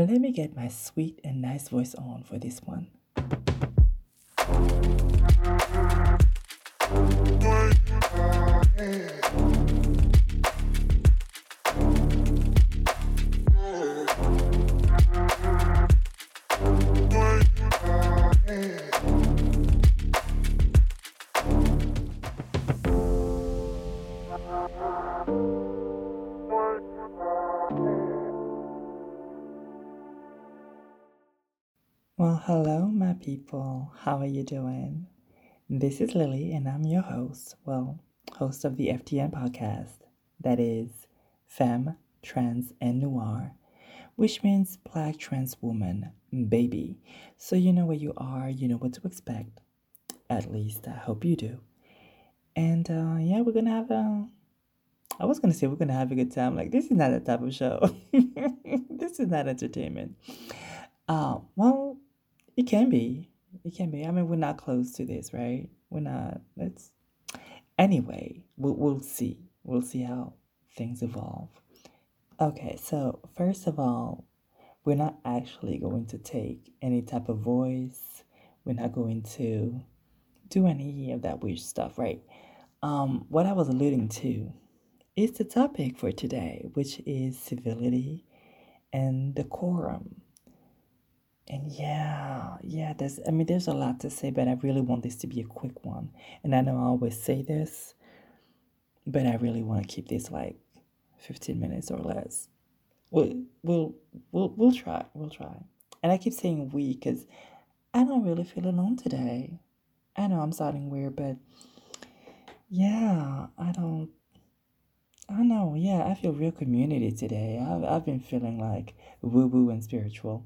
Let me get my sweet and nice voice on for this one. Well, hello, my people. How are you doing? This is Lily, and I'm your host. Well, host of the FTN podcast. That is Femme, Trans, and Noir, which means Black Trans Woman, baby. So you know where you are, you know what to expect. At least, I hope you do. And yeah, we're going to have a... I was going to say we're going to have a good time. Like, this is not that type of show. This is not entertainment. Well... It can be. I mean, we're not close to this, right? We're not. Anyway, we'll see. We'll see how things evolve. Okay, so first of all, we're not actually going to take any type of voice. We're not going to do any of that weird stuff, right? What I was alluding to is the topic for today, which is civility and decorum. And yeah, there's a lot to say, but I really want this to be a quick one. And I know I always say this, but I really want to keep this like 15 minutes or less. We'll try. And I keep saying we because I don't really feel alone today. I know I'm sounding weird, but yeah, I know. Yeah, I feel real community today. I've been feeling like woo-woo and spiritual.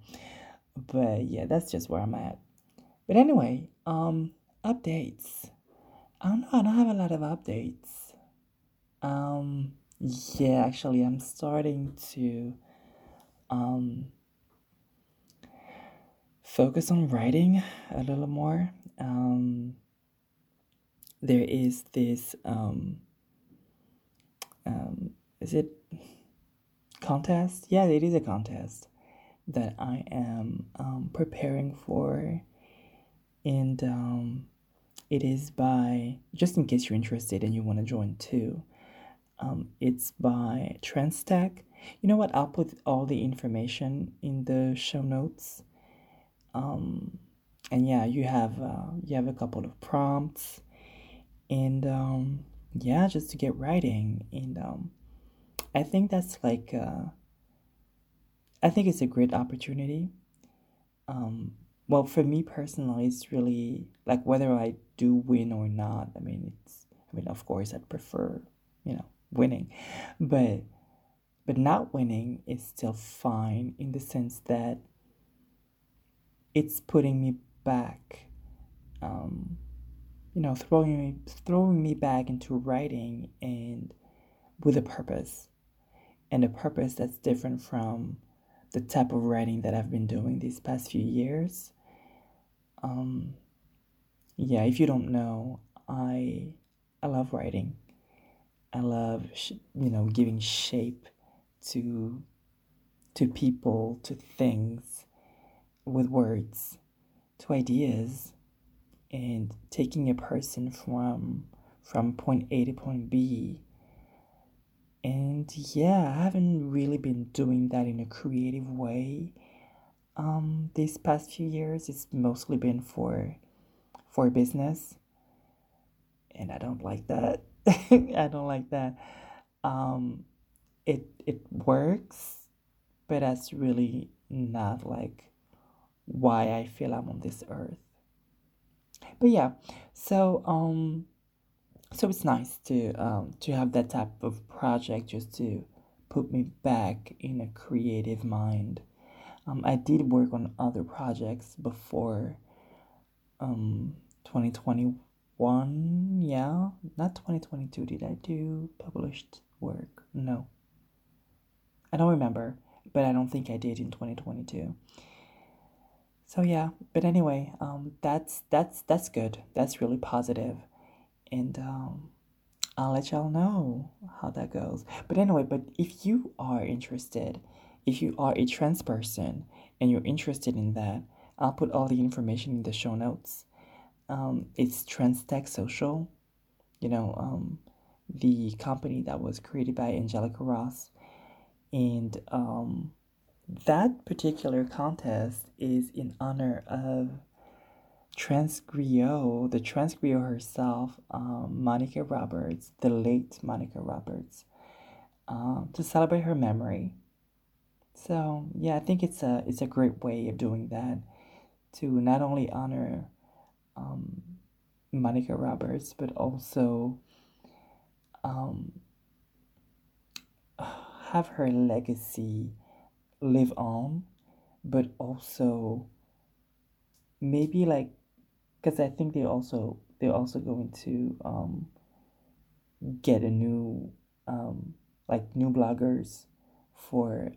But yeah, that's just where I'm at. But anyway, updates. I don't know. I don't have a lot of updates. Yeah, actually, I'm starting to focus on writing a little more. There is this is it contest? Yeah, it is a contest that I am preparing for, and it is by, just in case you're interested and you want to join too, it's by Trans. You know what, I'll put all the information in the show notes, and yeah, you have a couple of prompts, and yeah, just to get writing, and I think that's like I think it's a great opportunity. Well, for me personally, it's really like whether I do win or not. I mean, of course, I'd prefer, winning, but not winning is still fine in the sense that it's putting me back, throwing me back into writing and with a purpose, and a purpose that's different from the type of writing that I've been doing these past few years. Yeah, if you don't know, I love writing. I love giving shape to people, to things, with words, to ideas, and taking a person from point A to point B. And yeah, I haven't really been doing that in a creative way these past few years. It's mostly been for business, and I don't like that. I don't like that. It works, but that's really not like why I feel I'm on this earth. But yeah, so so it's nice to have that type of project just to put me back in a creative mind. I did work on other projects before 2021. Yeah, not 2022. Did I do published work? No. I don't remember, but I don't think I did in 2022. So yeah, but anyway, that's good. That's really positive. And I'll let y'all know how that goes. But anyway, if you are interested If you are a trans person and you're interested in that, I'll put all the information in the show notes. It's TransTech Social, the company that was created by Angelica Ross. And that particular contest is in honor of TransGriot, the TransGriot herself, Monica Roberts, the late Monica Roberts, to celebrate her memory. So yeah, I think it's a great way of doing that, to not only honor Monica Roberts, but also have her legacy live on, but also maybe because I think they're also going to get a new new bloggers for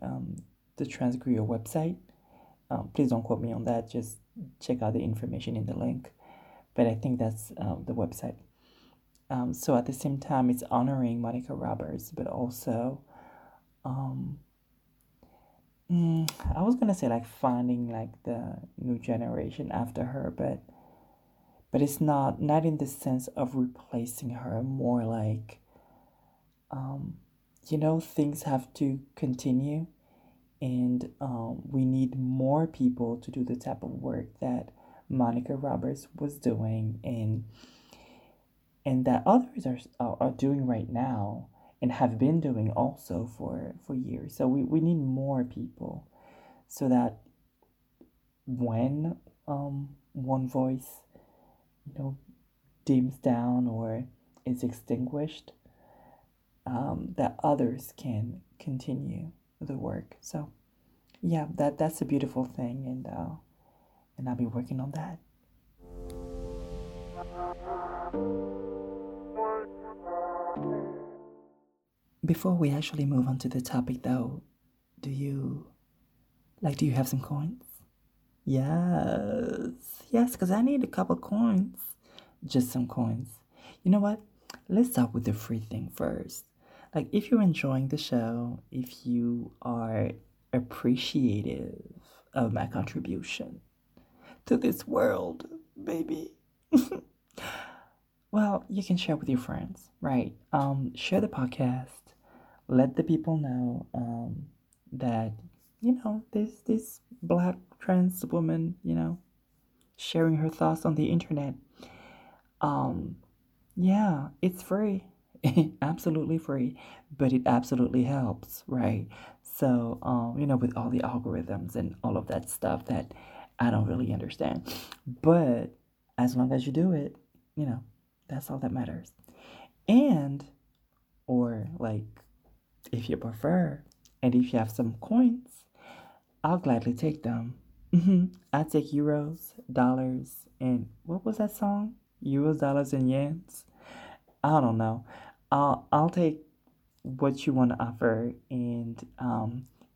the TransGriot website. Please don't quote me on that. Just check out the information in the link. But I think that's the website. So at the same time, it's honoring Monica Roberts, but also, I was gonna say finding the new generation after her, but it's not in the sense of replacing her. More things have to continue, and we need more people to do the type of work that Monica Roberts was doing, and that others are doing right now and have been doing also for years. So we need more people, so that when one voice dims down or is extinguished, that others can continue the work. So yeah, that's a beautiful thing, and I'll be working on that. Before we actually move on to the topic though, do you have some coins? Yes, because I need a couple coins. Just some coins. You know what? Let's start with the free thing first. If you're enjoying the show, if you are appreciative of my contribution to this world, baby, well, you can share with your friends, right? Share the podcast. Let the people know that, there's this Black trans woman, sharing her thoughts on the internet. Yeah, it's free. Absolutely free, but it absolutely helps, right? So, with all the algorithms and all of that stuff that I don't really understand. But as long as you do it, that's all that matters. And, if you prefer, and if you have some coins, I'll gladly take them. I take euros, dollars, and what was that song? Euros, dollars, and yens? I don't know. I'll take what you want to offer, and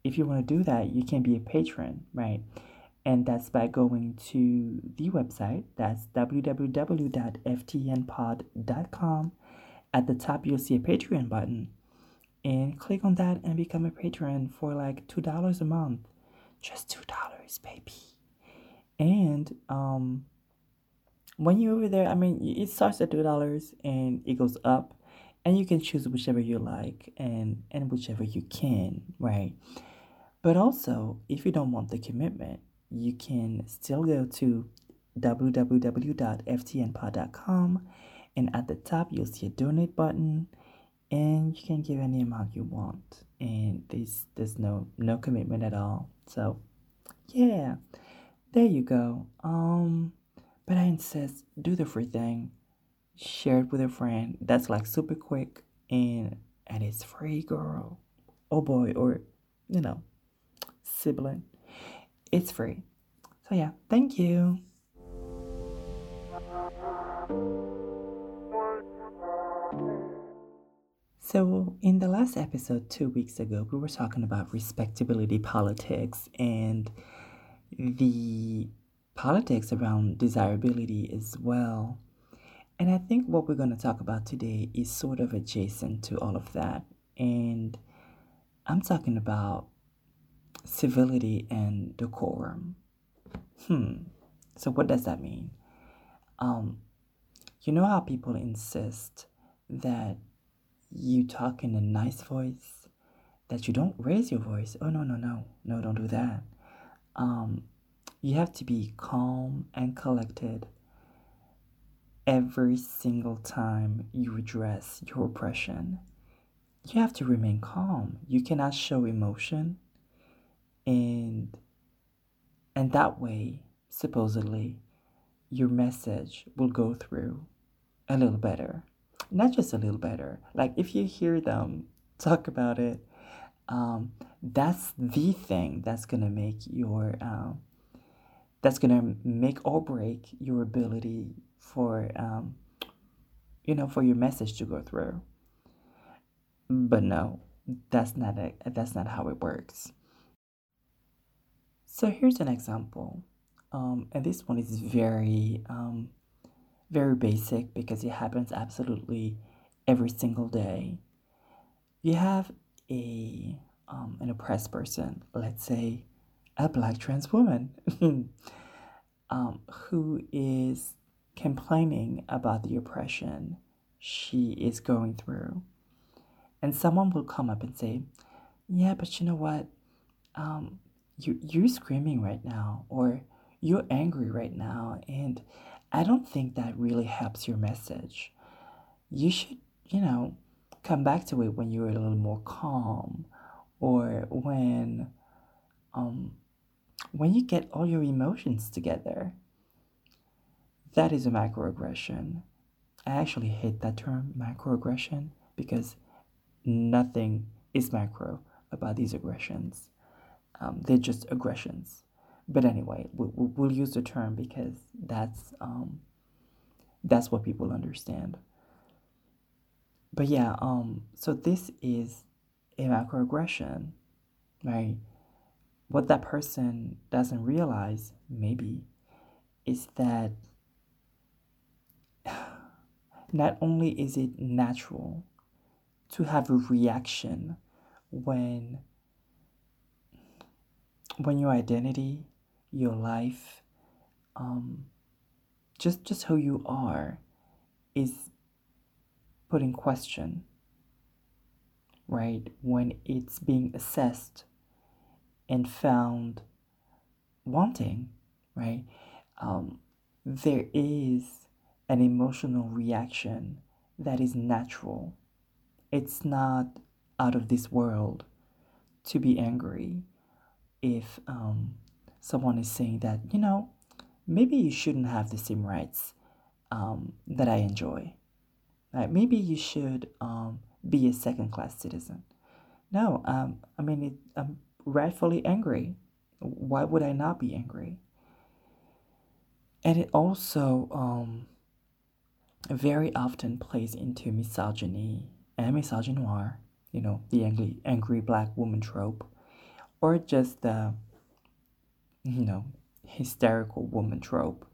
if you want to do that, you can be a patron, right? And that's by going to the website. That's www.ftnpod.com. At the top, you'll see a Patreon button, and click on that and become a patron for $2 a month. Just $2, baby. And when you're over there, it starts at $2 and it goes up. And you can choose whichever you like and whichever you can, right? But also, if you don't want the commitment, you can still go to www.ftnpod.com, and at the top, you'll see a donate button, and you can give any amount you want. And there's no commitment at all. So, yeah, there you go. But I insist, do the free thing. Share it with a friend. That's super quick, and it's free, girl. Oh boy, or sibling. It's free. So yeah, thank you. So in the last episode 2 weeks ago, we were talking about respectability politics and the politics around desirability as well. And I think what we're going to talk about today is sort of adjacent to all of that. And I'm talking about civility and decorum. So what does that mean? You know how people insist that you talk in a nice voice, that you don't raise your voice. Oh, no, don't do that. You have to be calm and collected every single time you address your oppression. You have to remain calm. You cannot show emotion. And that way, supposedly, your message will go through a little better. Not just a little better. Like, if you hear them talk about it, that's the thing that's going to make your, that's going to make or break your ability for, for your message to go through. But no, that's not how it works. So here's an example. And this one is very, very basic because it happens absolutely every single day. You have an oppressed person, let's say a Black trans woman, who is complaining about the oppression she is going through. And someone will come up and say, yeah, but you know what? You're screaming right now, or you're angry right now, and I don't think that really helps your message. You should, come back to it when you're a little more calm, or when you get all your emotions together. That is a macroaggression. I actually hate that term, macroaggression, because nothing is macro about these aggressions. They're just aggressions. But anyway, we'll use the term because that's what people understand. But yeah, so this is a macroaggression, right? What that person doesn't realize, maybe, is that not only is it natural to have a reaction when your identity, your life, just who you are is put in question, right? When it's being assessed and found wanting, right? There is an emotional reaction that is natural. It's not out of this world to be angry if someone is saying that, maybe you shouldn't have the same rights that I enjoy. Like, maybe you should be a second-class citizen. No, I'm rightfully angry. Why would I not be angry? And it also very often plays into misogyny and misogynoir, the angry Black woman trope, or just the, hysterical woman trope.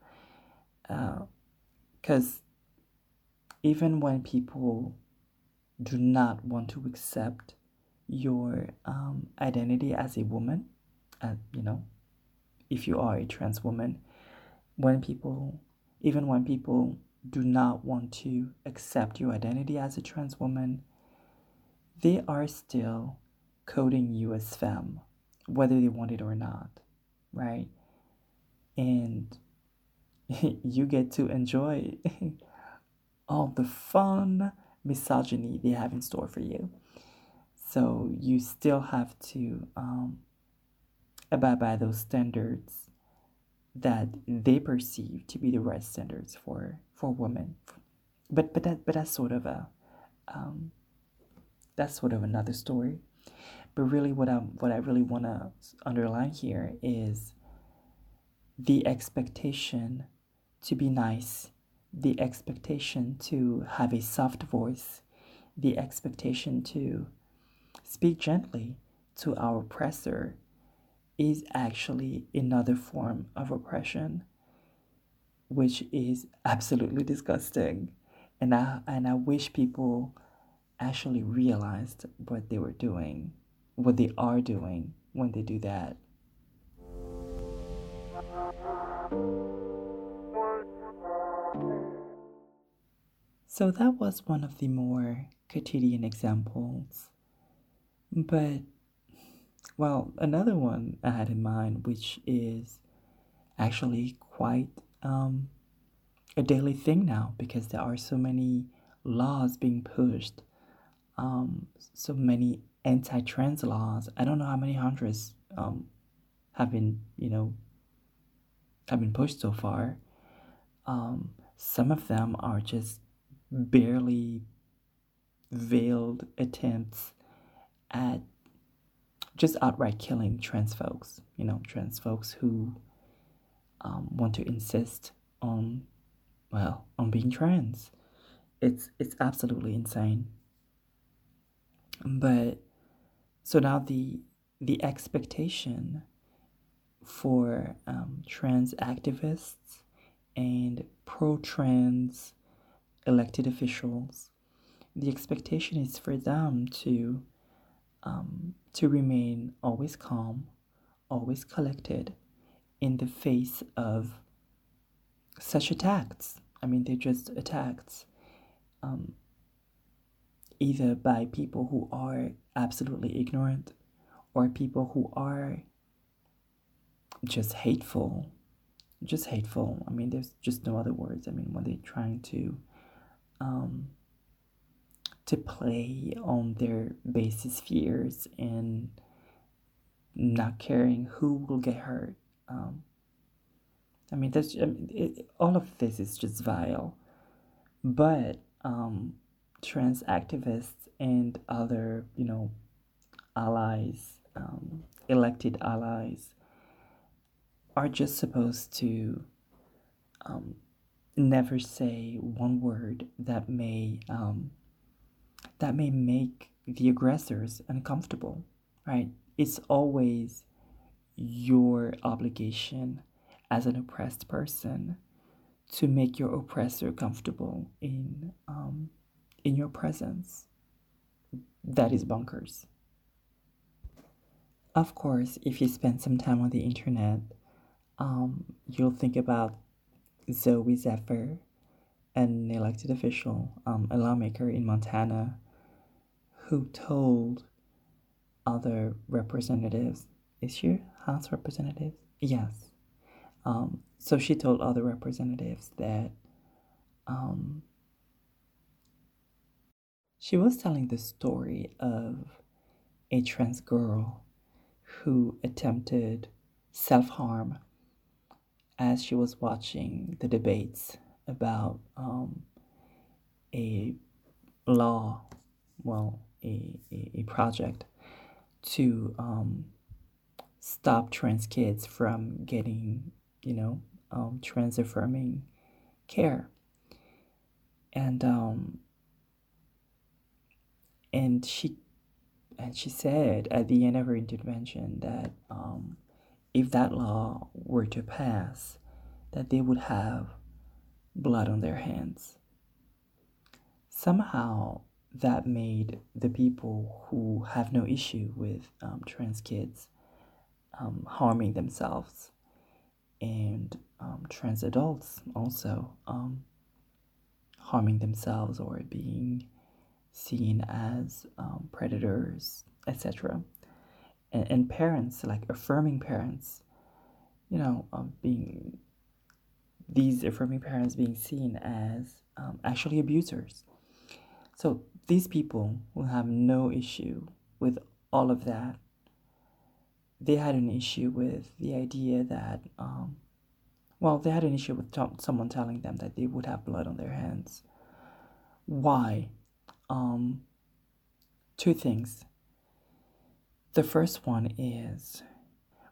'Cause even when people do not want to accept your identity as a woman, if you are a trans woman, even when people do not want to accept your identity as a trans woman, they are still coding you as femme, whether they want it or not, right? And you get to enjoy all the fun misogyny they have in store for you. So you still have to abide by those standards that they perceive to be the right standards for women. But that's sort of a that's sort of another story. But really, what I really want to underline here is the expectation to be nice, the expectation to have a soft voice, the expectation to speak gently to our oppressor is actually another form of oppression, which is absolutely disgusting. And I wish people actually realized what they are doing when they do that. So that was one of the more quotidian examples. But, well, another one I had in mind, which is actually quite a daily thing now, because there are so many laws being pushed, so many anti-trans laws. I don't know how many hundreds have been pushed so far. Some of them are just barely veiled attempts at just outright killing trans folks, trans folks who want to insist on being trans. It's absolutely insane. But so now the expectation for trans activists and pro-trans elected officials, the expectation is for them to remain always calm, always collected in the face of such attacks. I mean, they're just attacks, either by people who are absolutely ignorant or people who are just hateful. I mean, there's just no other words. I mean, when they're trying to play on their basis fears and not caring who will get hurt. All of this is just vile. But trans activists and other, allies, elected allies, are just supposed to never say one word that may make the aggressors uncomfortable, right? It's always your obligation as an oppressed person to make your oppressor comfortable in your presence. That is bonkers. Of course, if you spend some time on the internet, you'll think about Zoe Zephyr, an elected official, a lawmaker in Montana, who told other representatives, is she House representative? Yes. So she told other representatives that she was telling the story of a trans girl who attempted self-harm as she was watching the debates about a law, a project to stop trans kids from getting, trans-affirming care. And she said at the end of her intervention that if that law were to pass, that they would have blood on their hands. Somehow that made the people who have no issue with trans kids harming themselves, and trans adults also harming themselves or being seen as predators, etc. And parents, like affirming parents, being seen as actually abusers. So these people who have no issue with all of that, they had an issue with the idea that, they had an issue with someone telling them that they would have blood on their hands. Why? Two things. The first one is,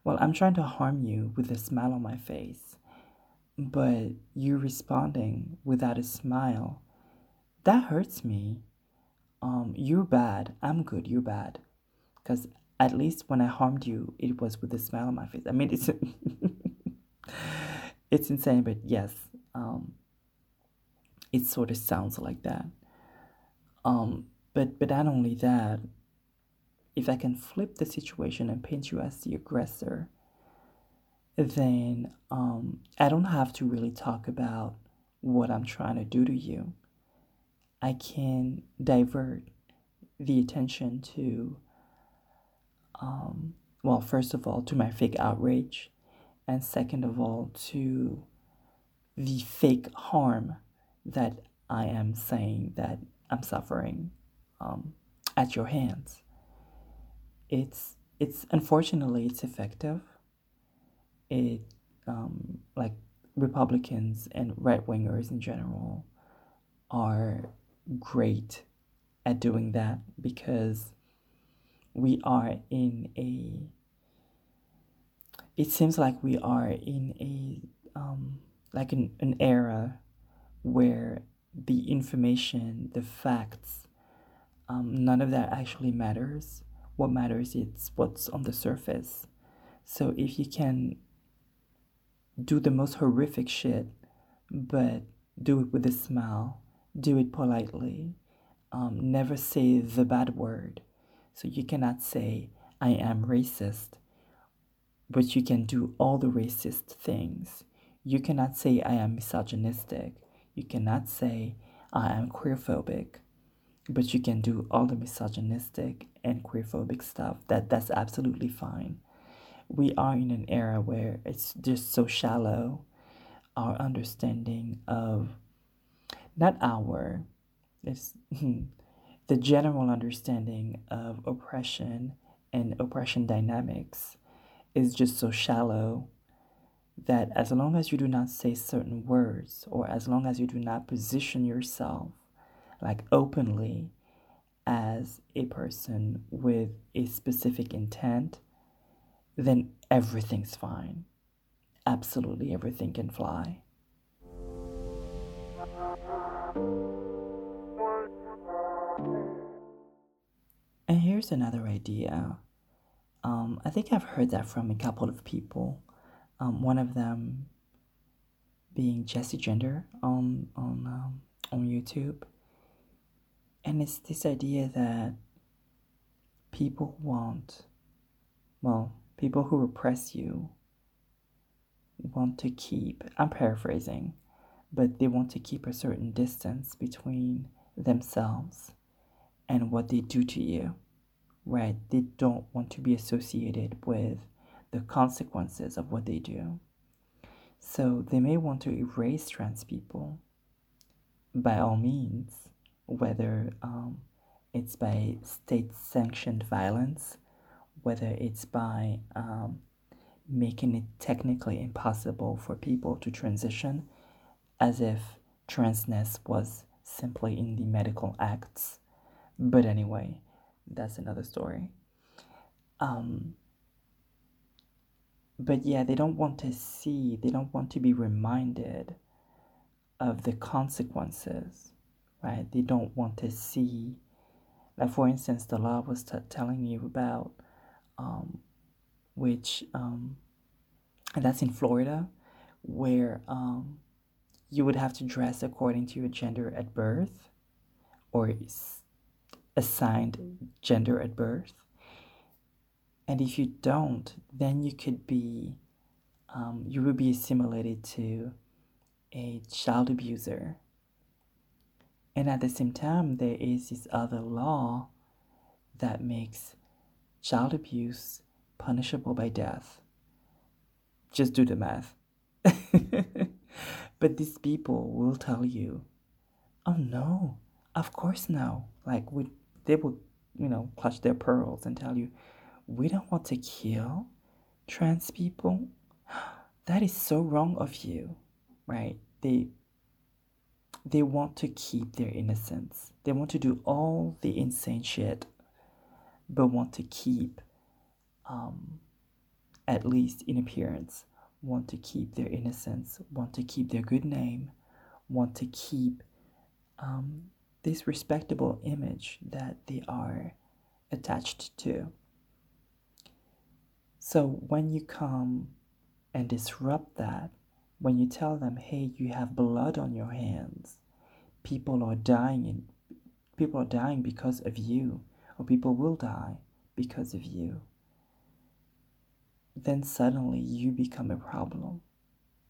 I'm trying to harm you with a smile on my face, but you responding without a smile, that hurts me. You're bad. I'm good. You're bad. Because at least when I harmed you, it was with a smile on my face. I mean, it's it's insane, but yes, it sort of sounds like that. But not only that, if I can flip the situation and paint you as the aggressor, then I don't have to really talk about what I'm trying to do to you. I can divert the attention to, well, first of all, to my fake outrage, and second of all, to the fake harm that I am saying that I'm suffering at your hands. It's unfortunately, it's effective. It, like Republicans and right-wingers in general are great at doing that, because we are in a like an era where the information, the facts, none of that actually matters. What matters is what's on the surface. So if you can do the most horrific shit, but do it with a smile, do it politely, never say the bad word. So you cannot say, I am racist, but you can do all the racist things. You cannot say, I am misogynistic. You cannot say, I am queerphobic, but you can do all the misogynistic and queerphobic stuff. That's absolutely fine. We are in an era where it's just so shallow, our understanding of, not our, it's the general understanding of oppression and oppression dynamics is just so shallow that as long as you do not say certain words, or as long as you do not position yourself like openly as a person with a specific intent, then everything's fine. Absolutely everything can fly. And here's another idea. I think I've heard that from a couple of people. One of them being Jesse Gender on YouTube. And it's this idea that people want, well, people who oppress you want to keep, I'm paraphrasing, but they want to keep a certain distance between themselves and what they do to you, right? They don't want to be associated with the consequences of what they do. So they may want to erase trans people, by all means, whether it's by state-sanctioned violence, whether it's by making it technically impossible for people to transition, as if transness was simply in the medical acts. But anyway, that's another story. But yeah, they don't want to see, they don't want to be reminded of the consequences, right? They don't want to see, like for instance, the law was telling you about, which, and that's in Florida, where you would have to dress according to your gender at birth, or assigned gender at birth. And if you don't, then you could be, you would be assimilated to a child abuser. And at the same time, there is this other law that makes child abuse punishable by death. Just do the math. But these people will tell you, oh no, of course no. Like they will, clutch their pearls and tell you, we don't want to kill trans people. That is so wrong of you, right? They want to keep their innocence. They want to do all the insane shit, but want to keep, at least in appearance, want to keep their innocence, want to keep their good name, want to keep this respectable image that they are attached to. So when you come and disrupt that, when you tell them, hey, you have blood on your hands, people are dying because of you, or people will die because of you, then suddenly you become a problem,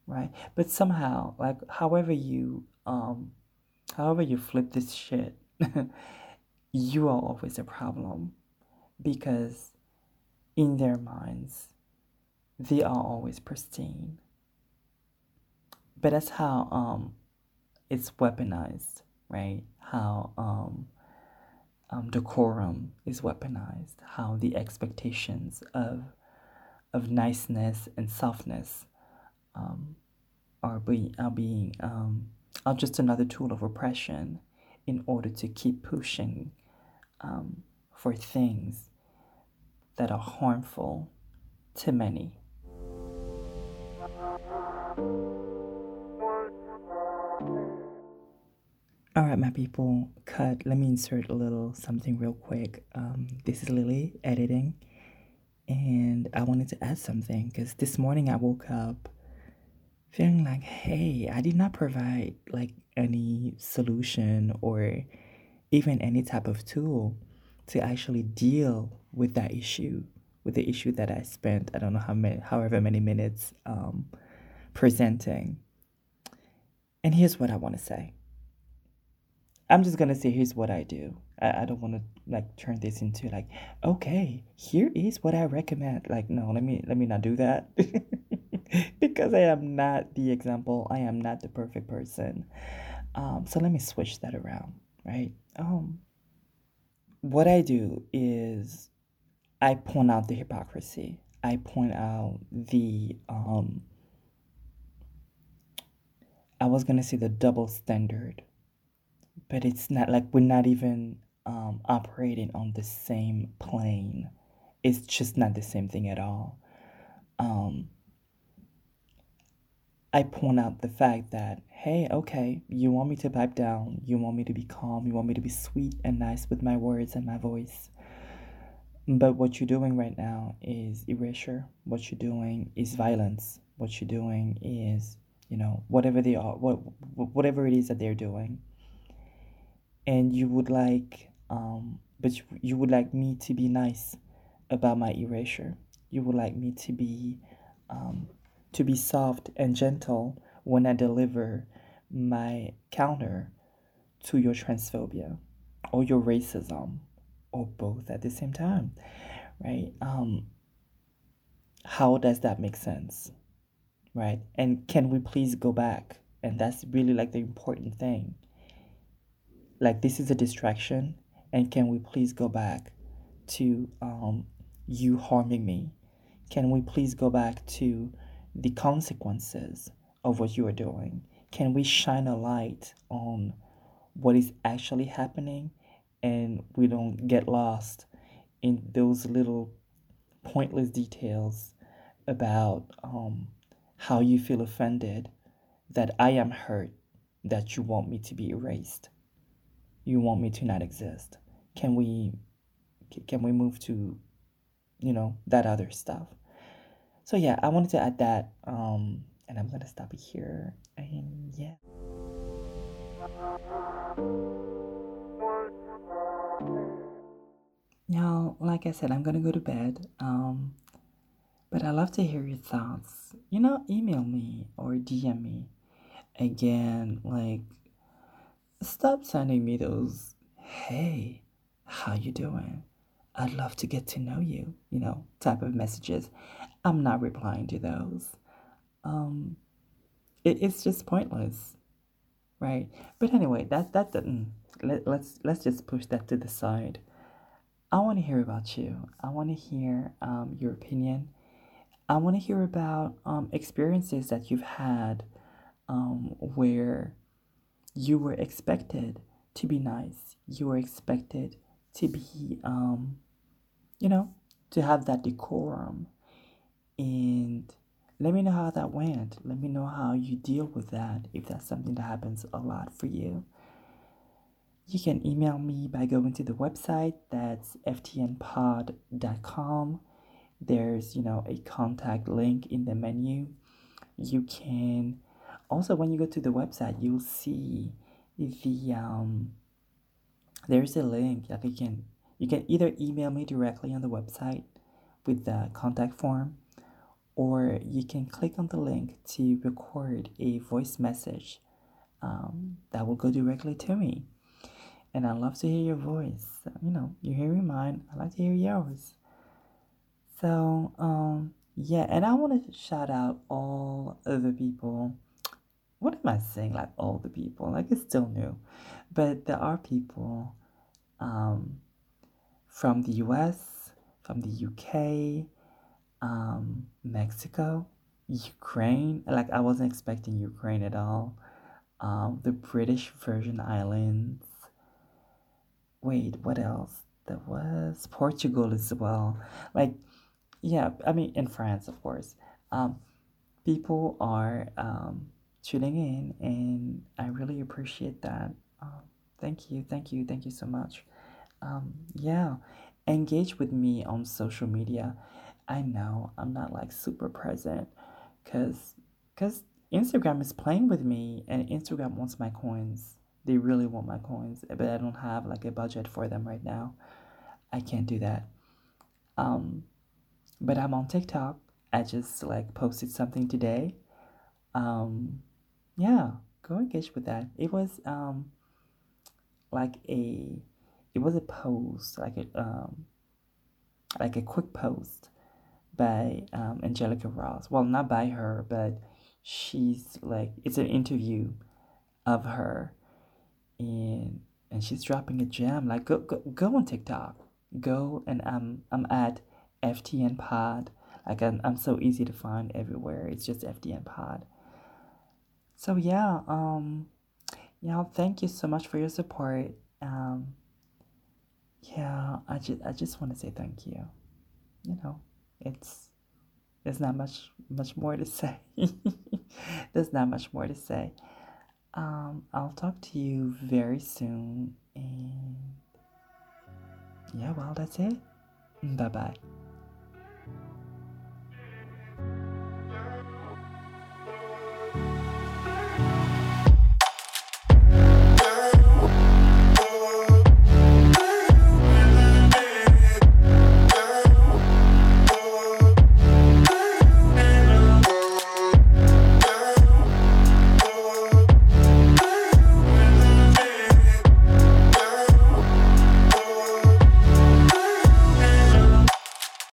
right? But somehow, like, however you flip this shit, you are always a problem, because in their minds, they are always pristine. But that's how it's weaponized, right? How decorum is weaponized, how the expectations of niceness and softness are just another tool of oppression in order to keep pushing for things that are harmful to many. All right, my people, cut. Let me insert a little something real quick. This is Lily editing, and I wanted to add something because this morning I woke up feeling like, hey, I did not provide like any solution or even any type of tool to actually deal with that issue, with the issue that I spent, I don't know however many minutes presenting. And here's what I want to say. I'm just going to say here's what I do. I don't want to like turn this into like, okay, here is what I recommend. Like, no, let me not do that. Because I am not the example. I am not the perfect person. So let me switch that around, right? What I do is I point out the hypocrisy. I point out the, I was going to say the double standard, but it's not like we're not even operating on the same plane. It's just not the same thing at all. I point out the fact that, hey, okay, you want me to pipe down, you want me to be calm, you want me to be sweet and nice with my words and my voice. But what you're doing right now is erasure. What you're doing is violence. What you're doing is, you know, whatever they are, whatever it is that they're doing. And you would like, but you would like me to be nice about my erasure. You would like me to be soft and gentle when I deliver my counter to your transphobia or your racism or both at the same time, right? How does that make sense, right? And can we please go back? And that's really like the important thing. Like, this is a distraction, and can we please go back to you harming me? Can we please go back to the consequences of what you are doing? Can we shine a light on what is actually happening, and we don't get lost in those little pointless details about how you feel offended, that I am hurt, that you want me to be erased, you want me to not exist. Can we move to, you know, that other stuff? So yeah, I wanted to add that, and I'm gonna stop it here, and yeah. Now, like I said, I'm gonna go to bed, but I love to hear your thoughts. You know, email me or DM me. Again, like, stop sending me those, hey, how you doing? I'd love to get to know you, you know, type of messages. I'm not replying to those. It's just pointless, right? But anyway, let's just push that to the side. I want to hear about you. I want to hear your opinion. I want to hear about experiences that you've had where you were expected to be nice. You were expected to be, you know, to have that decorum. And let me know how that went. Let me know how you deal with that, if that's something that happens a lot for you. You can email me by going to the website. That's ftnpod.com. There's, you know, a contact link in the menu. You can also, when you go to the website, you'll see the there's a link that you can You can either email me directly on the website with the contact form, or you can click on the link to record a voice message that will go directly to me. And I'd love to hear your voice. You know, you're hearing mine. I'd like to hear yours. So, yeah, and I want to shout out all of the people. What am I saying? Like, all the people. Like, it's still new. But there are people from the US, from the UK, Mexico, Ukraine. Like, I wasn't expecting Ukraine at all. The British Virgin Islands. Wait, what else? There was Portugal as well. Like, yeah, I mean, in France, of course. People are tuning in, and I really appreciate that. Thank you so much. Yeah, engage with me on social media. I know I'm not like super present because Instagram is playing with me, and Instagram wants my coins. They really want my coins, but I don't have like a budget for them right now. I can't do that. But I'm on TikTok. I just like posted something today. Yeah, go engage with that. It was a post, like a quick post by Angelica Ross. Well, not by her, but she's like, it's an interview of her. And she's dropping a gem. Like, go on TikTok. Go, and I'm at FTN Pod. Like, I'm so easy to find everywhere. It's just FTN Pod. So yeah, thank you so much for your support. Yeah, I just want to say thank you. You know, there's not much more to say. There's not much more to say. I'll talk to you very soon, and yeah, well, that's it. Bye-bye.